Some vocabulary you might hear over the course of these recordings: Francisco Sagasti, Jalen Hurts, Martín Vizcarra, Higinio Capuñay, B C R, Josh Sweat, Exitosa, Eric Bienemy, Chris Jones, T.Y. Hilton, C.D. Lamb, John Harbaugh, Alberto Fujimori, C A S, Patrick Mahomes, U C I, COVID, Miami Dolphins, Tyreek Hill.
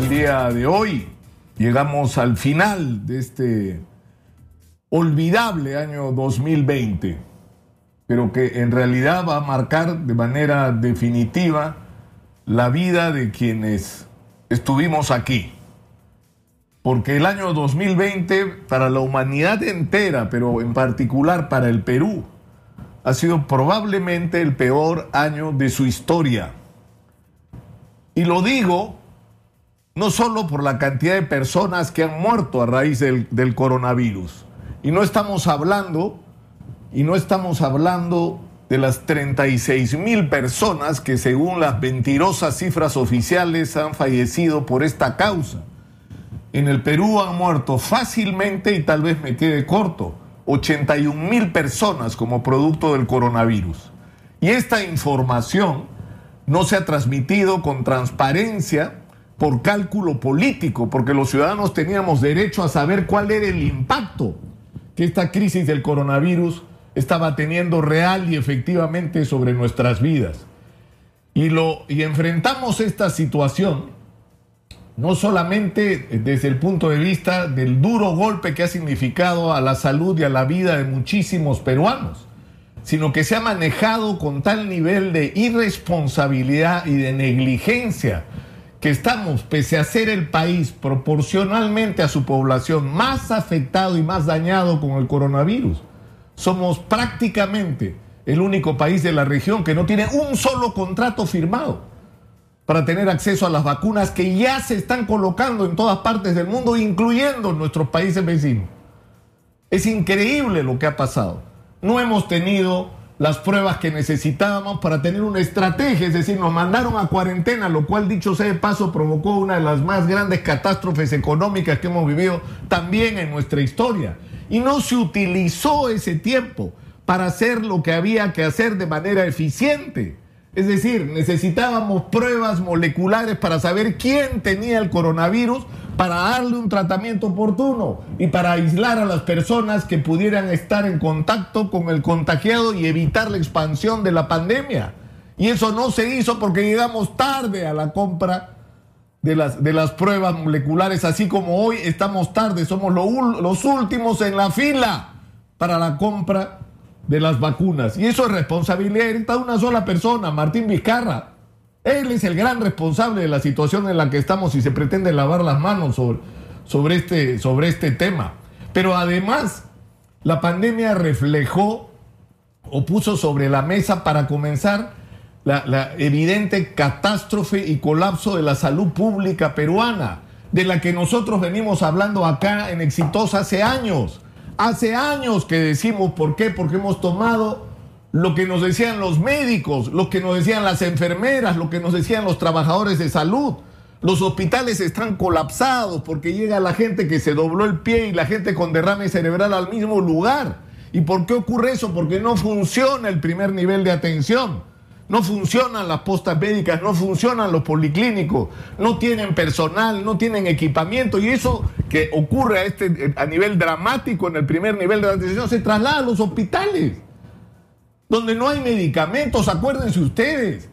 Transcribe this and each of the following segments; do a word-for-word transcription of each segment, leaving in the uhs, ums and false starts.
el día de hoy. Llegamos al final de este olvidable año dos mil veinte, pero que en realidad va a marcar de manera definitiva la vida de quienes estuvimos aquí. Porque el año dos mil veinte para la humanidad entera, pero en particular para el Perú, ha sido probablemente el peor año de su historia. Y lo digo no solo por la cantidad de personas que han muerto a raíz del, del coronavirus. Y no estamos hablando, y no estamos hablando de las treinta y seis mil personas que, según las mentirosas cifras oficiales, han fallecido por esta causa. En el Perú han muerto fácilmente, y tal vez me quede corto, ochenta y un mil personas como producto del coronavirus. Y esta información no se ha transmitido con transparencia por cálculo político, porque los ciudadanos teníamos derecho a saber cuál era el impacto que esta crisis del coronavirus estaba teniendo real y efectivamente sobre nuestras vidas. Y, lo, y enfrentamos esta situación no solamente desde el punto de vista del duro golpe que ha significado a la salud y a la vida de muchísimos peruanos, sino que se ha manejado con tal nivel de irresponsabilidad y de negligencia que estamos, pese a ser el país proporcionalmente a su población más afectado y más dañado con el coronavirus, somos prácticamente el único país de la región que no tiene un solo contrato firmado para tener acceso a las vacunas que ya se están colocando en todas partes del mundo, incluyendo nuestros países vecinos. Es increíble lo que ha pasado. No hemos tenido las pruebas que necesitábamos para tener una estrategia, es decir, nos mandaron a cuarentena, lo cual, dicho sea de paso, provocó una de las más grandes catástrofes económicas que hemos vivido también en nuestra historia. Y no se utilizó ese tiempo para hacer lo que había que hacer de manera eficiente. Es decir, necesitábamos pruebas moleculares para saber quién tenía el coronavirus, para darle un tratamiento oportuno y para aislar a las personas que pudieran estar en contacto con el contagiado y evitar la expansión de la pandemia. Y eso no se hizo porque llegamos tarde a la compra de las, de las pruebas moleculares, así como hoy estamos tarde, somos lo, los últimos en la fila para la compra de las vacunas. Y eso es responsabilidad directa de una sola persona, Martín Vizcarra. Él es el gran responsable de la situación en la que estamos y se pretende lavar las manos sobre, sobre, este, sobre este tema. Pero además, la pandemia reflejó o puso sobre la mesa para comenzar la, la evidente catástrofe y colapso de la salud pública peruana, de la que nosotros venimos hablando acá en Exitosa hace años. Hace años que decimos, ¿por qué? Porque hemos tomado lo que nos decían los médicos, lo que nos decían las enfermeras, lo que nos decían los trabajadores de salud. Los hospitales están colapsados porque llega la gente que se dobló el pie y la gente con derrame cerebral al mismo lugar. ¿Y por qué ocurre eso? Porque no funciona el primer nivel de atención. No funcionan las postas médicas, no funcionan los policlínicos, no tienen personal, no tienen equipamiento, y eso que ocurre a, este, a nivel dramático en el primer nivel de la atención se traslada a los hospitales, donde no hay medicamentos, acuérdense ustedes,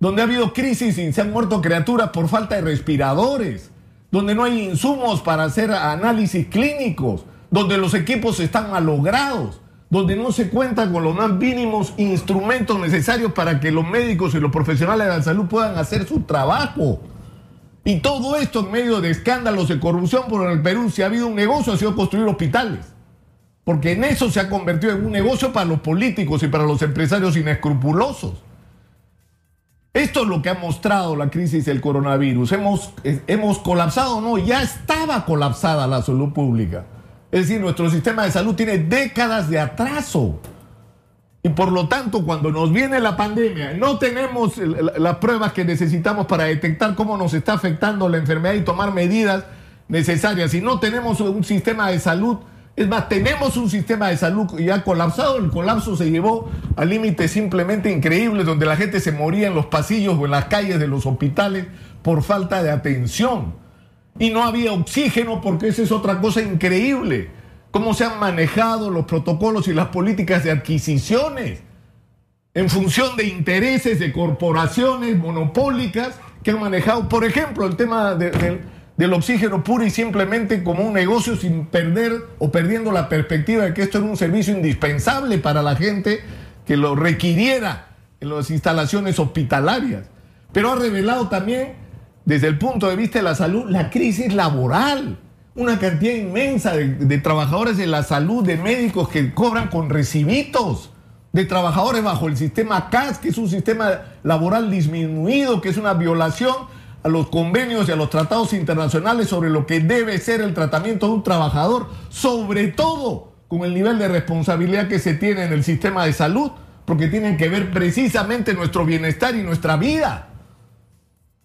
donde ha habido crisis y se han muerto criaturas por falta de respiradores, donde no hay insumos para hacer análisis clínicos, donde los equipos están malogrados, donde no se cuenta con los más mínimos instrumentos necesarios para que los médicos y los profesionales de la salud puedan hacer su trabajo. Y todo esto en medio de escándalos de corrupción, porque en el Perú, si ha habido un negocio, ha sido construir hospitales. Porque en eso se ha convertido en un negocio para los políticos y para los empresarios inescrupulosos. Esto es lo que ha mostrado la crisis del coronavirus. Hemos, hemos colapsado, no, ya estaba colapsada la salud pública. Es decir, nuestro sistema de salud tiene décadas de atraso. Y por lo tanto, cuando nos viene la pandemia, no tenemos las pruebas que necesitamos para detectar cómo nos está afectando la enfermedad y tomar medidas necesarias. Si no tenemos un sistema de salud, es más, tenemos un sistema de salud ya colapsado. El colapso se llevó a límites simplemente increíbles, donde la gente se moría en los pasillos o en las calles de los hospitales por falta de atención. Y no había oxígeno, porque esa es otra cosa increíble. Cómo se han manejado los protocolos y las políticas de adquisiciones en función de intereses de corporaciones monopólicas que han manejado, por ejemplo, el tema de, de, del oxígeno puro y simplemente como un negocio sin perder o perdiendo la perspectiva de que esto era un servicio indispensable para la gente que lo requiriera en las instalaciones hospitalarias. Pero ha revelado también, desde el punto de vista de la salud, la crisis laboral. Una cantidad inmensa de, de trabajadores de la salud, de médicos que cobran con recibitos, de trabajadores bajo el sistema C A S, que es un sistema laboral disminuido, que es una violación a los convenios y a los tratados internacionales sobre lo que debe ser el tratamiento de un trabajador, sobre todo con el nivel de responsabilidad que se tiene en el sistema de salud, porque tienen que ver precisamente nuestro bienestar y nuestra vida.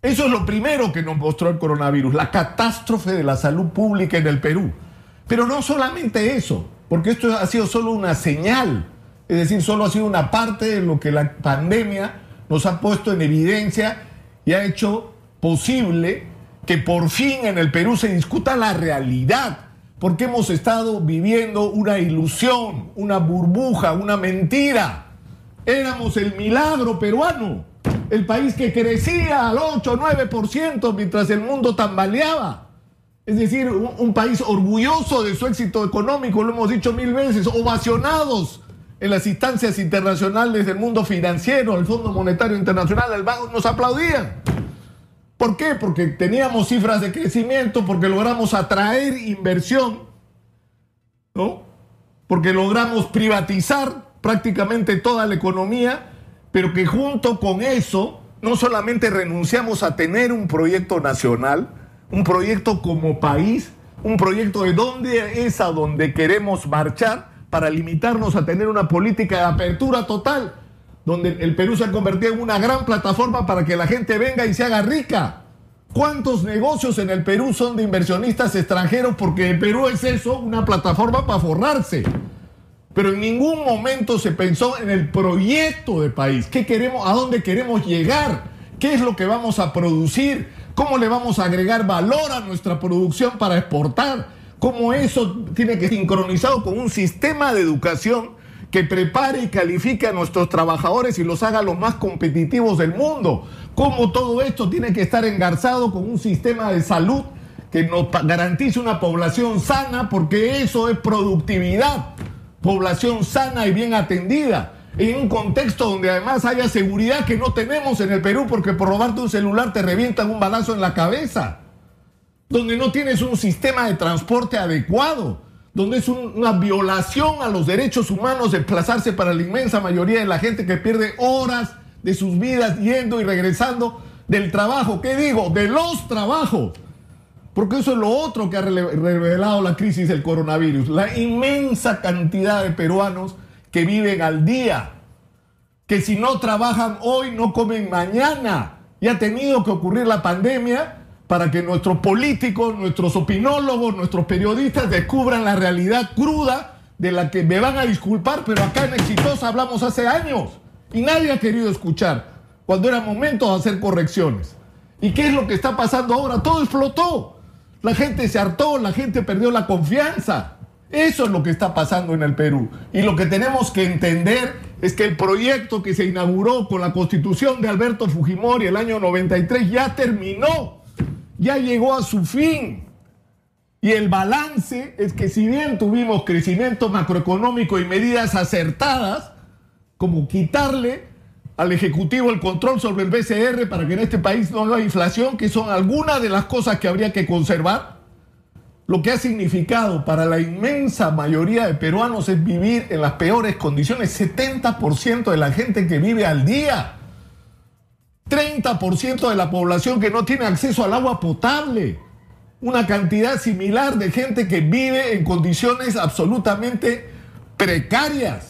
Eso es lo primero que nos mostró el coronavirus, la catástrofe de la salud pública en el Perú. Pero no solamente eso, porque esto ha sido solo una señal, es decir, solo ha sido una parte de lo que la pandemia nos ha puesto en evidencia y ha hecho posible que por fin en el Perú se discuta la realidad, porque hemos estado viviendo una ilusión, una burbuja, una mentira. Éramos el milagro peruano. El país que crecía al ocho o nueve por ciento mientras el mundo tambaleaba. Es decir, un, un país orgulloso de su éxito económico, lo hemos dicho mil veces, ovacionados en las instancias internacionales del mundo financiero, el Fondo Monetario Internacional, el Banco, nos aplaudían. ¿Por qué? Porque teníamos cifras de crecimiento, porque logramos atraer inversión, ¿no? Porque logramos privatizar prácticamente toda la economía, pero que junto con eso no solamente renunciamos a tener un proyecto nacional, un proyecto como país, un proyecto de dónde es a donde queremos marchar para limitarnos a tener una política de apertura total, donde el Perú se ha convertido en una gran plataforma para que la gente venga y se haga rica. ¿Cuántos negocios en el Perú son de inversionistas extranjeros? Porque el Perú es eso, una plataforma para forrarse. Pero en ningún momento se pensó en el proyecto de país. ¿Qué queremos? ¿A dónde queremos llegar? ¿Qué es lo que vamos a producir? ¿Cómo le vamos a agregar valor a nuestra producción para exportar? ¿Cómo eso tiene que ser sincronizado con un sistema de educación que prepare y califique a nuestros trabajadores y los haga los más competitivos del mundo? ¿Cómo todo esto tiene que estar engarzado con un sistema de salud que nos garantice una población sana? Porque eso es productividad. Población sana y bien atendida, en un contexto donde además haya seguridad que no tenemos en el Perú, porque por robarte un celular te revientan un balazo en la cabeza, donde no tienes un sistema de transporte adecuado, donde es un, una violación a los derechos humanos desplazarse para la inmensa mayoría de la gente que pierde horas de sus vidas yendo y regresando del trabajo. ¿Qué digo? De los trabajos. Porque eso es lo otro que ha revelado la crisis del coronavirus. La inmensa cantidad de peruanos que viven al día, que si no trabajan hoy, no comen mañana. Y ha tenido que ocurrir la pandemia para que nuestros políticos, nuestros opinólogos, nuestros periodistas descubran la realidad cruda de la que me van a disculpar, pero acá en Exitosa hablamos hace años y nadie ha querido escuchar cuando era momento de hacer correcciones. ¿Y qué es lo que está pasando ahora? Todo explotó. La gente se hartó, la gente perdió la confianza. Eso es lo que está pasando en el Perú. Y lo que tenemos que entender es que el proyecto que se inauguró con la constitución de Alberto Fujimori el año noventa y tres ya terminó, ya llegó a su fin. Y el balance es que si bien tuvimos crecimiento macroeconómico y medidas acertadas, como quitarle al Ejecutivo el control sobre el B C R para que en este país no haya inflación, que son algunas de las cosas que habría que conservar, lo que ha significado para la inmensa mayoría de peruanos es vivir en las peores condiciones. setenta por ciento de la gente que vive al día, treinta por ciento de la población que no tiene acceso al agua potable, una cantidad similar de gente que vive en condiciones absolutamente precarias,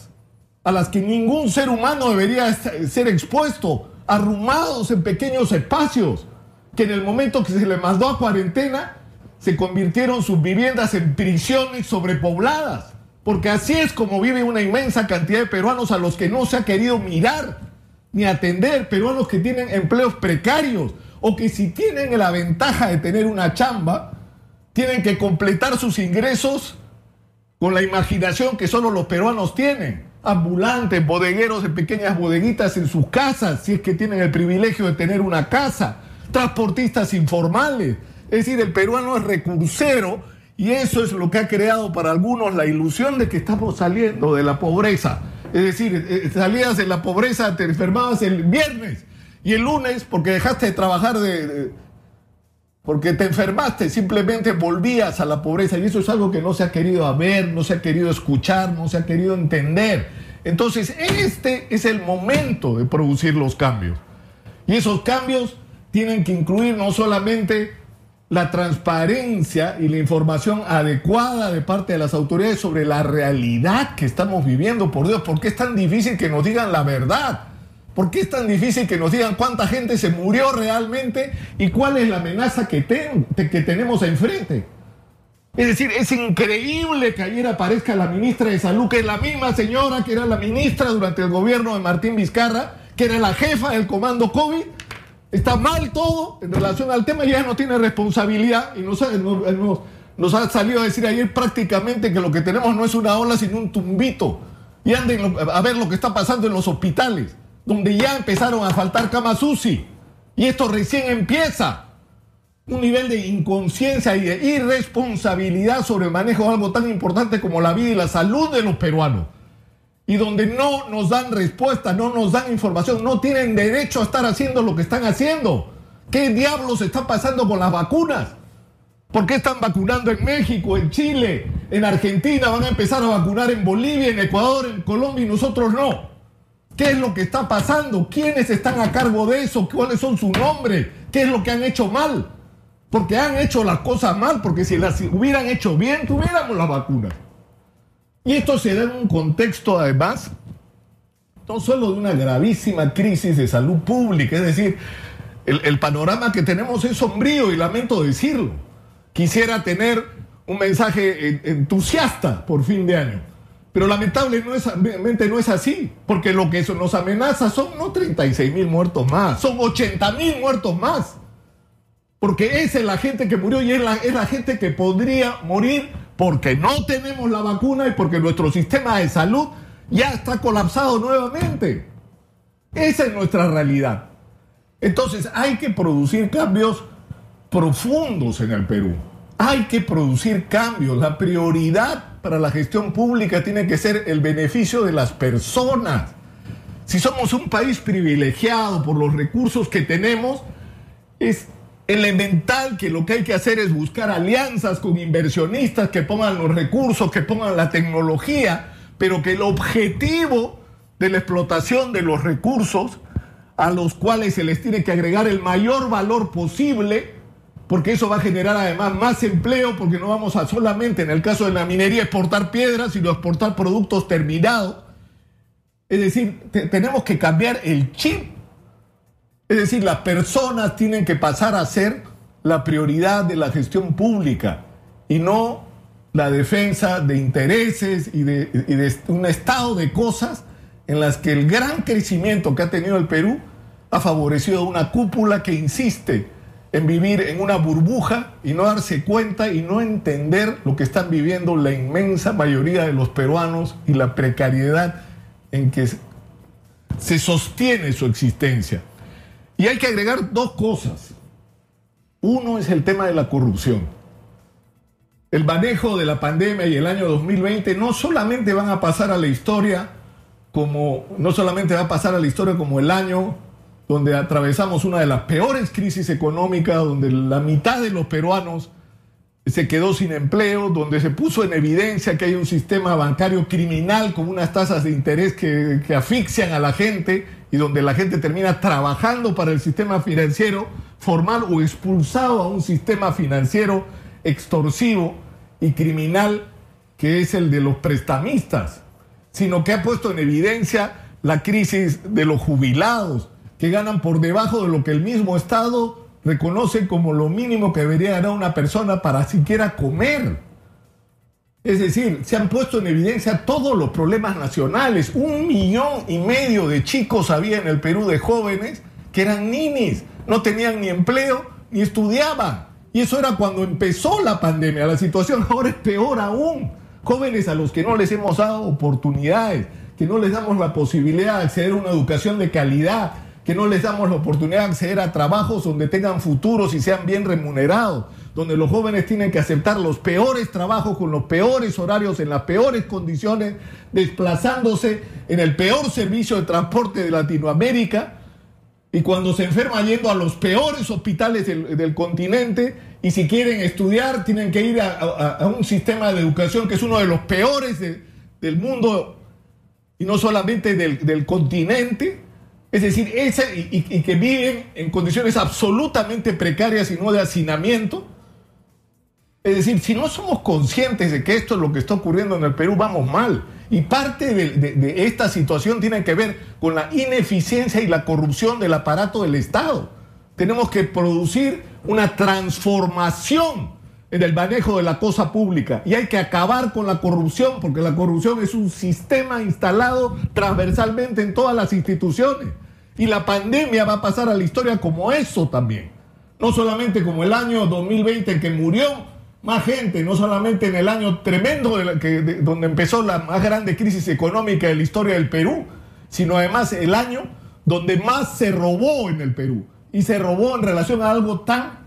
a las que ningún ser humano debería ser expuesto, arrumados en pequeños espacios, que en el momento que se les mandó a cuarentena, se convirtieron sus viviendas en prisiones sobrepobladas, porque así es como vive una inmensa cantidad de peruanos a los que no se ha querido mirar ni atender, peruanos que tienen empleos precarios, o que si tienen la ventaja de tener una chamba, tienen que completar sus ingresos con la imaginación que solo los peruanos tienen. Ambulantes, bodegueros de pequeñas bodeguitas en sus casas, si es que tienen el privilegio de tener una casa, transportistas informales. Es decir, el peruano es recursero y eso es lo que ha creado para algunos la ilusión de que estamos saliendo de la pobreza. Es decir, salías de la pobreza, te enfermabas el viernes y el lunes, porque dejaste de trabajar, de, de, porque te enfermaste, simplemente volvías a la pobreza, y eso es algo que no se ha querido ver, no se ha querido escuchar, no se ha querido entender. Entonces, este es el momento de producir los cambios. Y esos cambios tienen que incluir no solamente la transparencia y la información adecuada de parte de las autoridades sobre la realidad que estamos viviendo. Por Dios, ¿por qué es tan difícil que nos digan la verdad? ¿Por qué es tan difícil que nos digan cuánta gente se murió realmente y cuál es la amenaza que, ten, que tenemos enfrente? Es decir, es increíble que ayer aparezca la ministra de Salud, que es la misma señora que era la ministra durante el gobierno de Martín Vizcarra, que era la jefa del comando COVID. Está mal todo en relación al tema y ella no tiene responsabilidad, y nos ha, nos, nos ha salido a decir ayer prácticamente que lo que tenemos no es una ola sino un tumbito, y anden a ver lo que está pasando en los hospitales, donde ya empezaron a faltar camas U C I, y esto recién empieza. Un nivel de inconsciencia y de irresponsabilidad sobre el manejo de algo tan importante como la vida y la salud de los peruanos, y donde no nos dan respuesta, no nos dan información, no tienen derecho a estar haciendo lo que están haciendo. ¿Qué diablos está pasando con las vacunas? ¿Por qué están vacunando en México, en Chile, en Argentina? Van a empezar a vacunar en Bolivia, en Ecuador, en Colombia, y nosotros no. ¿Qué es lo que está pasando? ¿Quiénes están a cargo de eso? ¿Cuáles son sus nombres? ¿Qué es lo que han hecho mal? Porque han hecho las cosas mal, porque si las hubieran hecho bien, tuviéramos las vacunas. Y esto se da en un contexto, además, no solo de una gravísima crisis de salud pública. Es decir, el, el panorama que tenemos es sombrío, y lamento decirlo. Quisiera tener un mensaje entusiasta por fin de año, pero lamentablemente no es así, porque lo que eso nos amenaza son no treinta y seis mil muertos más, son ochenta mil muertos más, porque esa es la gente que murió y es la, es la gente que podría morir, porque no tenemos la vacuna y porque nuestro sistema de salud ya está colapsado nuevamente. Esa es nuestra realidad. Entonces hay que producir cambios profundos en el Perú. Hay que producir cambios. La prioridad para la gestión pública tiene que ser el beneficio de las personas. Si somos un país privilegiado por los recursos que tenemos, es elemental que lo que hay que hacer es buscar alianzas con inversionistas que pongan los recursos, que pongan la tecnología, pero que el objetivo de la explotación de los recursos, a los cuales se les tiene que agregar el mayor valor posible, porque eso va a generar además más empleo, porque no vamos a solamente, en el caso de la minería, exportar piedras, sino exportar productos terminados. Es decir, te- tenemos que cambiar el chip. Es decir, las personas tienen que pasar a ser la prioridad de la gestión pública y no la defensa de intereses y de, y de un estado de cosas en las que el gran crecimiento que ha tenido el Perú ha favorecido una cúpula que insiste en vivir en una burbuja y no darse cuenta y no entender lo que están viviendo la inmensa mayoría de los peruanos y la precariedad en que se sostiene su existencia. Y hay que agregar dos cosas. Uno es el tema de la corrupción. El manejo de la pandemia y el año dos mil veinte no solamente van a pasar a la historia como, no solamente va a pasar a la historia como el año donde atravesamos una de las peores crisis económicas, donde la mitad de los peruanos se quedó sin empleo, donde se puso en evidencia que hay un sistema bancario criminal con unas tasas de interés que, que asfixian a la gente y donde la gente termina trabajando para el sistema financiero formal o expulsado a un sistema financiero extorsivo y criminal que es el de los prestamistas, sino que ha puesto en evidencia la crisis de los jubilados, que ganan por debajo de lo que el mismo Estado reconoce como lo mínimo que debería ganar una persona para siquiera comer. Es decir, se han puesto en evidencia todos los problemas nacionales. Un millón y medio de chicos había en el Perú, de jóvenes que eran ninis, no tenían ni empleo ni estudiaban, y eso era cuando empezó la pandemia. La situación ahora es peor aún. Jóvenes a los que no les hemos dado oportunidades, que no les damos la posibilidad de acceder a una educación de calidad, que no les damos la oportunidad de acceder a trabajos donde tengan futuros y sean bien remunerados, donde los jóvenes tienen que aceptar los peores trabajos con los peores horarios, en las peores condiciones, desplazándose en el peor servicio de transporte de Latinoamérica, y cuando se enferman yendo a los peores hospitales del, del continente, y si quieren estudiar tienen que ir a, a, a un sistema de educación que es uno de los peores de, del mundo, y no solamente del, del continente. Es decir, ese, y, y que viven en condiciones absolutamente precarias y no de hacinamiento. Es decir, si no somos conscientes de que esto es lo que está ocurriendo en el Perú, vamos mal. Y parte de, de, de esta situación tiene que ver con la ineficiencia y la corrupción del aparato del Estado. Tenemos que producir una transformación en el manejo de la cosa pública. Y hay que acabar con la corrupción, porque la corrupción es un sistema instalado transversalmente en todas las instituciones. Y la pandemia va a pasar a la historia como eso también. No solamente como el año dos mil veinte en que murió más gente, no solamente en el año tremendo de la que, de, donde empezó la más grande crisis económica de la historia del Perú, sino además el año donde más se robó en el Perú. Y se robó en relación a algo tan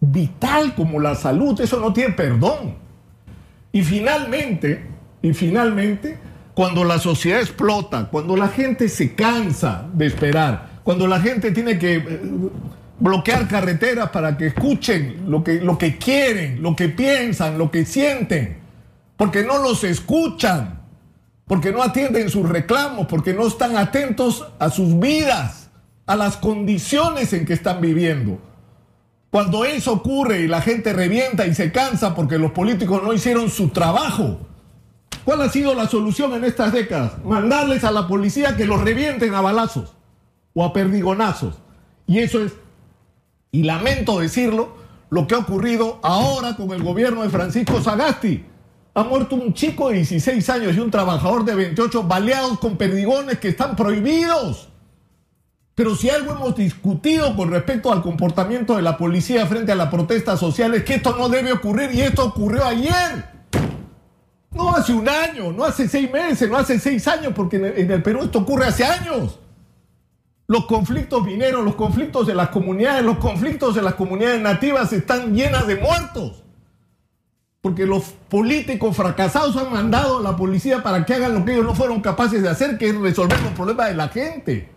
vital como la salud. Eso no tiene perdón. Y finalmente, y finalmente... cuando la sociedad explota, cuando la gente se cansa de esperar, cuando la gente tiene que bloquear carreteras para que escuchen lo que, lo que quieren, lo que piensan, lo que sienten, porque no los escuchan, porque no atienden sus reclamos, porque no están atentos a sus vidas, a las condiciones en que están viviendo. Cuando eso ocurre y la gente revienta y se cansa porque los políticos no hicieron su trabajo, ¿cuál ha sido la solución en estas décadas? Mandarles a la policía que los revienten a balazos o a perdigonazos. Y eso es, y lamento decirlo, lo que ha ocurrido ahora con el gobierno de Francisco Sagasti. Ha muerto un chico de dieciséis años y un trabajador de veintiocho baleados con perdigones que están prohibidos. Pero si algo hemos discutido con respecto al comportamiento de la policía frente a las protestas sociales, que esto no debe ocurrir, y esto ocurrió ayer. No hace un año, no hace seis meses, no hace seis años, porque en el Perú esto ocurre hace años. Los conflictos mineros, los conflictos de las comunidades, los conflictos de las comunidades nativas están llenas de muertos. Porque los políticos fracasados han mandado a la policía para que hagan lo que ellos no fueron capaces de hacer, que es resolver los problemas de la gente.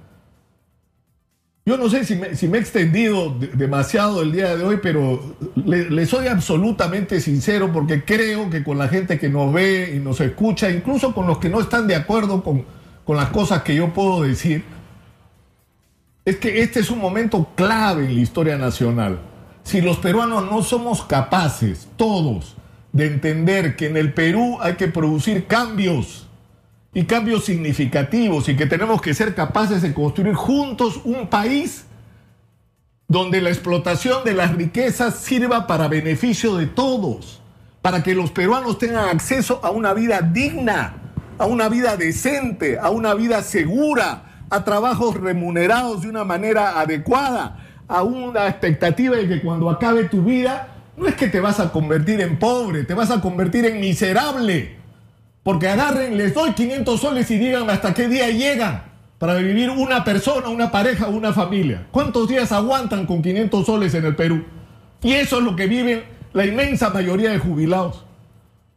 Yo no sé si me, si me he extendido demasiado el día de hoy, pero le, le soy absolutamente sincero, porque creo que con la gente que nos ve y nos escucha, incluso con los que no están de acuerdo con, con las cosas que yo puedo decir, es que este es un momento clave en la historia nacional. Si los peruanos no somos capaces, todos, de entender que en el Perú hay que producir cambios, y cambios significativos, y que tenemos que ser capaces de construir juntos un país donde la explotación de las riquezas sirva para beneficio de todos, para que los peruanos tengan acceso a una vida digna, a una vida decente, a una vida segura, a trabajos remunerados de una manera adecuada, a una expectativa de que cuando acabe tu vida, no es que te vas a convertir en pobre, te vas a convertir en miserable. Porque agarren, les doy quinientos soles y digan hasta qué día llegan para vivir una persona, una pareja, una familia. ¿Cuántos días aguantan con quinientos soles en el Perú? Y eso es lo que viven la inmensa mayoría de jubilados,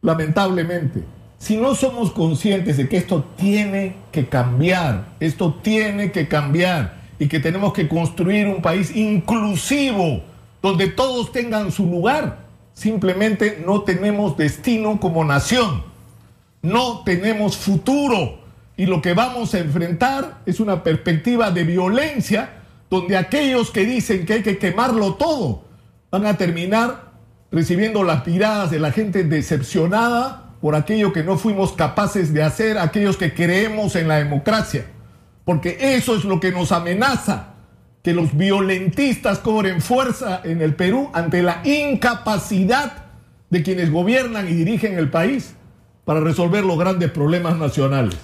lamentablemente. Si no somos conscientes de que esto tiene que cambiar, esto tiene que cambiar, y que tenemos que construir un país inclusivo, donde todos tengan su lugar, simplemente no tenemos destino como nación. No tenemos futuro, y lo que vamos a enfrentar es una perspectiva de violencia donde aquellos que dicen que hay que quemarlo todo van a terminar recibiendo las miradas de la gente decepcionada por aquello que no fuimos capaces de hacer, aquellos que creemos en la democracia, porque eso es lo que nos amenaza, que los violentistas cobren fuerza en el Perú ante la incapacidad de quienes gobiernan y dirigen el país para resolver los grandes problemas nacionales.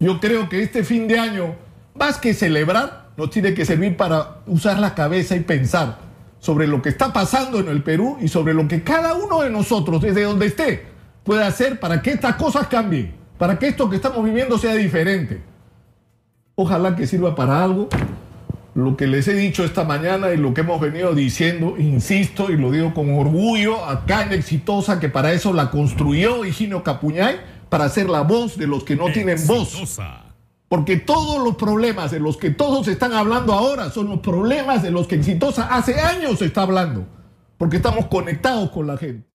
Yo creo que este fin de año, más que celebrar, nos tiene que servir para usar la cabeza y pensar sobre lo que está pasando en el Perú y sobre lo que cada uno de nosotros, desde donde esté, puede hacer para que estas cosas cambien, para que esto que estamos viviendo sea diferente. Ojalá que sirva para algo, lo que les he dicho esta mañana y lo que hemos venido diciendo, insisto, y lo digo con orgullo, acá en Exitosa, que para eso la construyó Higinio Capuñay, para ser la voz de los que no tienen Exitosa. voz. Porque todos los problemas de los que todos están hablando ahora son los problemas de los que Exitosa hace años está hablando, porque estamos conectados con la gente.